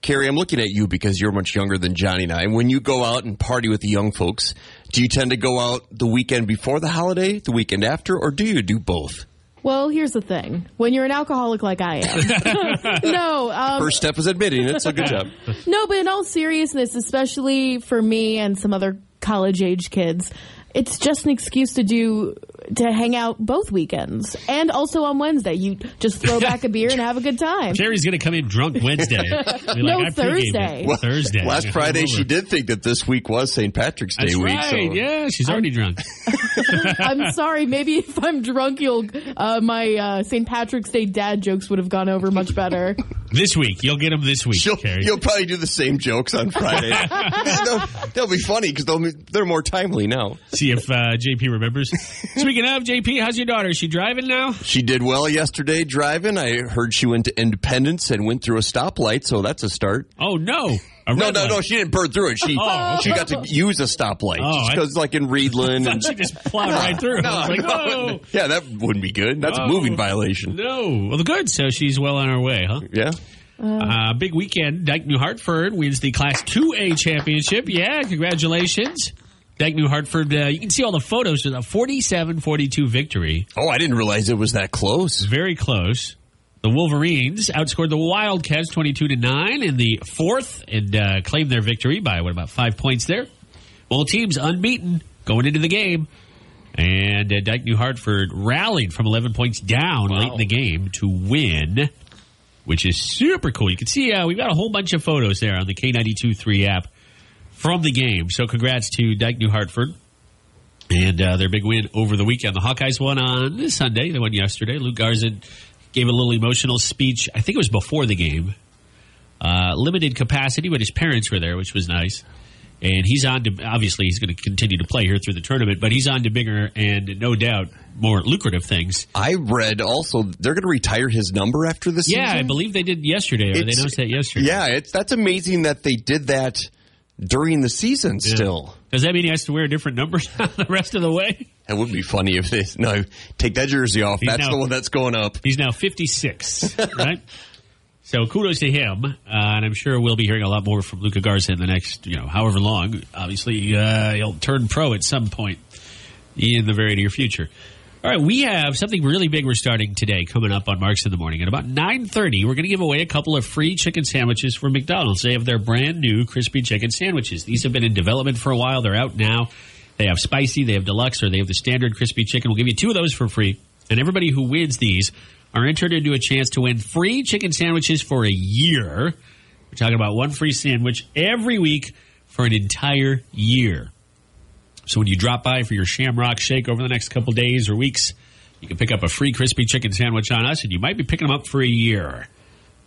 Carrie, I'm looking at you because you're much younger than Johnny and I. When you go out and party with the young folks, do you tend to go out the weekend before the holiday, the weekend after, or do you do both? Well, here's the thing. When you're an alcoholic like I am. no. Um, First step is admitting it, so good job. No, but in all seriousness, especially for me and some other college-age kids, it's just an excuse to do to hang out both weekends. And also on Wednesday. You just throw back a beer and have a good time. Jerry's going to come in drunk Wednesday. Like, no, I Thursday. Well, Thursday. Last Friday, she did think that this week was Saint Patrick's Day That's week. That's right. So. Yeah, she's already I'm, drunk. I'm sorry. Maybe if I'm drunk, you'll uh, my uh, Saint Patrick's Day dad jokes would have gone over much better. This week. You'll get them this week, She'll, Carrie. You'll probably do the same jokes on Friday. they'll, they'll be funny because they'll they're more timely now. See if uh, J P remembers. Speaking of, J P, how's your daughter? Is she driving now? She did well yesterday driving. I heard she went to Independence and went through a stoplight, so that's a start. Oh, no. No, no, light. no. She didn't burn through it. She oh, she got to use a stoplight. Oh, because, like, in Reedland. And she just plowed no, right through. No, I was like, no. Whoa. Yeah, that wouldn't be good. That's oh, a moving violation. No. Well, good. So she's well on her way, huh? Yeah. Um, uh, big weekend. Dyke New Hartford wins the Class two A championship. Yeah, congratulations. Dyke New Hartford, uh, you can see all the photos of the forty-seven forty-two victory. Oh, I didn't realize it was that close. Very close. The Wolverines outscored the Wildcats twenty-two to nine in the fourth and uh, claimed their victory by, what, about five points there? Both teams unbeaten going into the game. And uh, Dyke New Hartford rallied from eleven points down wow. late in the game to win, which is super cool. You can see uh, we've got a whole bunch of photos there on the K ninety-two point three app from the game. So congrats to Dyke New Hartford and uh, their big win over the weekend. The Hawkeyes won on Sunday. They won yesterday. Luke Garza gave a little emotional speech. I think it was before the game. Uh, limited capacity, but his parents were there, which was nice. And he's on to, obviously, he's going to continue to play here through the tournament, but he's on to bigger and no doubt more lucrative things. I read also they're going to retire his number after the season. Yeah, I believe they did yesterday, or it's, they announced that yesterday. Yeah, it's, that's amazing that they did that during the season yeah. still. Does that mean he has to wear a different number the rest of the way? That would be funny if they, no, take that jersey off. He's that's now, the one that's going up. He's now fifty-six, right? So kudos to him, uh, and I'm sure we'll be hearing a lot more from Luka Garza in the next, you know, however long. Obviously, uh, he'll turn pro at some point in the very near future. All right, we have something really big we're starting today coming up on Marks in the Morning. At about nine thirty, we're going to give away a couple of free chicken sandwiches from McDonald's. They have their brand new crispy chicken sandwiches. These have been in development for a while. They're out now. They have spicy, they have deluxe, or they have the standard crispy chicken. We'll give you two of those for free, and everybody who wins these are entered into a chance to win free chicken sandwiches for a year. We're talking about one free sandwich every week for an entire year. So when you drop by for your Shamrock Shake over the next couple days or weeks, you can pick up a free crispy chicken sandwich on us, and you might be picking them up for a year.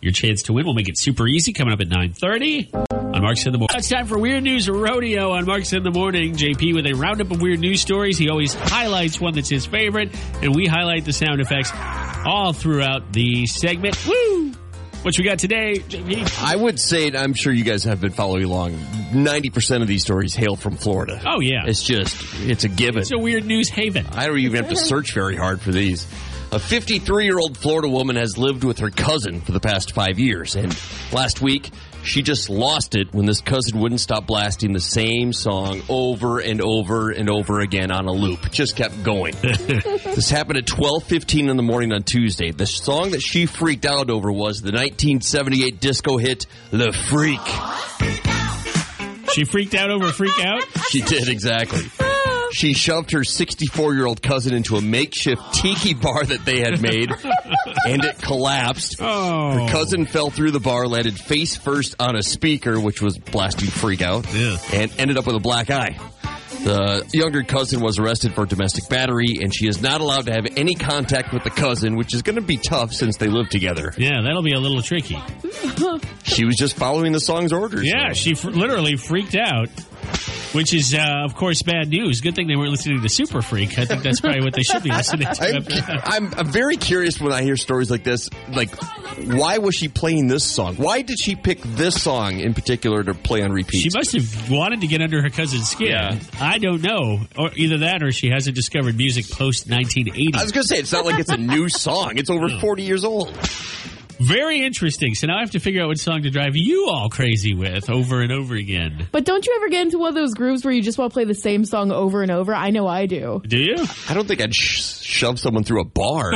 Your chance to win will make it super easy coming up at nine thirty on Marks in the Morning. It's time for Weird News Rodeo on Marks in the Morning. J P with a roundup of weird news stories. He always highlights one that's his favorite, and we highlight the sound effects all throughout the segment. Woo! What you got today, J P? I would say, and I'm sure you guys have been following along, ninety percent of these stories hail from Florida. Oh, yeah. It's just, it's a given. It's a weird news haven. I don't even have to search very hard for these. A fifty-three-year-old Florida woman has lived with her cousin for the past five years, and last week she just lost it when this cousin wouldn't stop blasting the same song over and over and over again on a loop. Just kept going. This happened at twelve fifteen in the morning on Tuesday. The song that she freaked out over was the nineteen seventy-eight disco hit, "The Freak." She freaked out over "Freak Out"? She did, exactly. She shoved her sixty-four-year-old cousin into a makeshift tiki bar that they had made, and it collapsed. Oh. Her cousin fell through the bar, landed face first on a speaker, which was blasting "Freak Out," yeah. and ended up with a black eye. The younger cousin was arrested for domestic battery, and she is not allowed to have any contact with the cousin, which is going to be tough since they live together. Yeah, that'll be a little tricky. She was just following the song's orders. Yeah, so. she fr- literally freaked out. Which is, uh, of course, bad news. Good thing they weren't listening to Super Freak. I think that's probably what they should be listening to. I'm, after that. I'm, I'm very curious when I hear stories like this. Like, why was she playing this song? Why did she pick this song in particular to play on repeat? She must have wanted to get under her cousin's skin. Yeah. I don't know. Or either that or she hasn't discovered music post nineteen eighty. I was going to say, it's not like it's a new song. It's over no. forty years old. Very interesting. So now I have to figure out what song to drive you all crazy with over and over again. But don't you ever get into one of those grooves where you just want to play the same song over and over? I know I do. Do you? I don't think I'd sh- shove someone through a bar.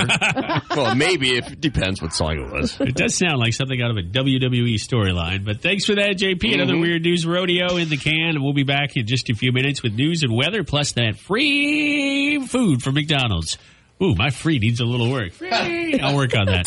Well, maybe. It depends what song it was. It does sound like something out of a W W E storyline. But thanks for that, J P. Mm-hmm. Another Weird News Rodeo in the can. We'll be back in just a few minutes with news and weather, plus that free food from McDonald's. Ooh, my free needs a little work. Free! I'll work on that.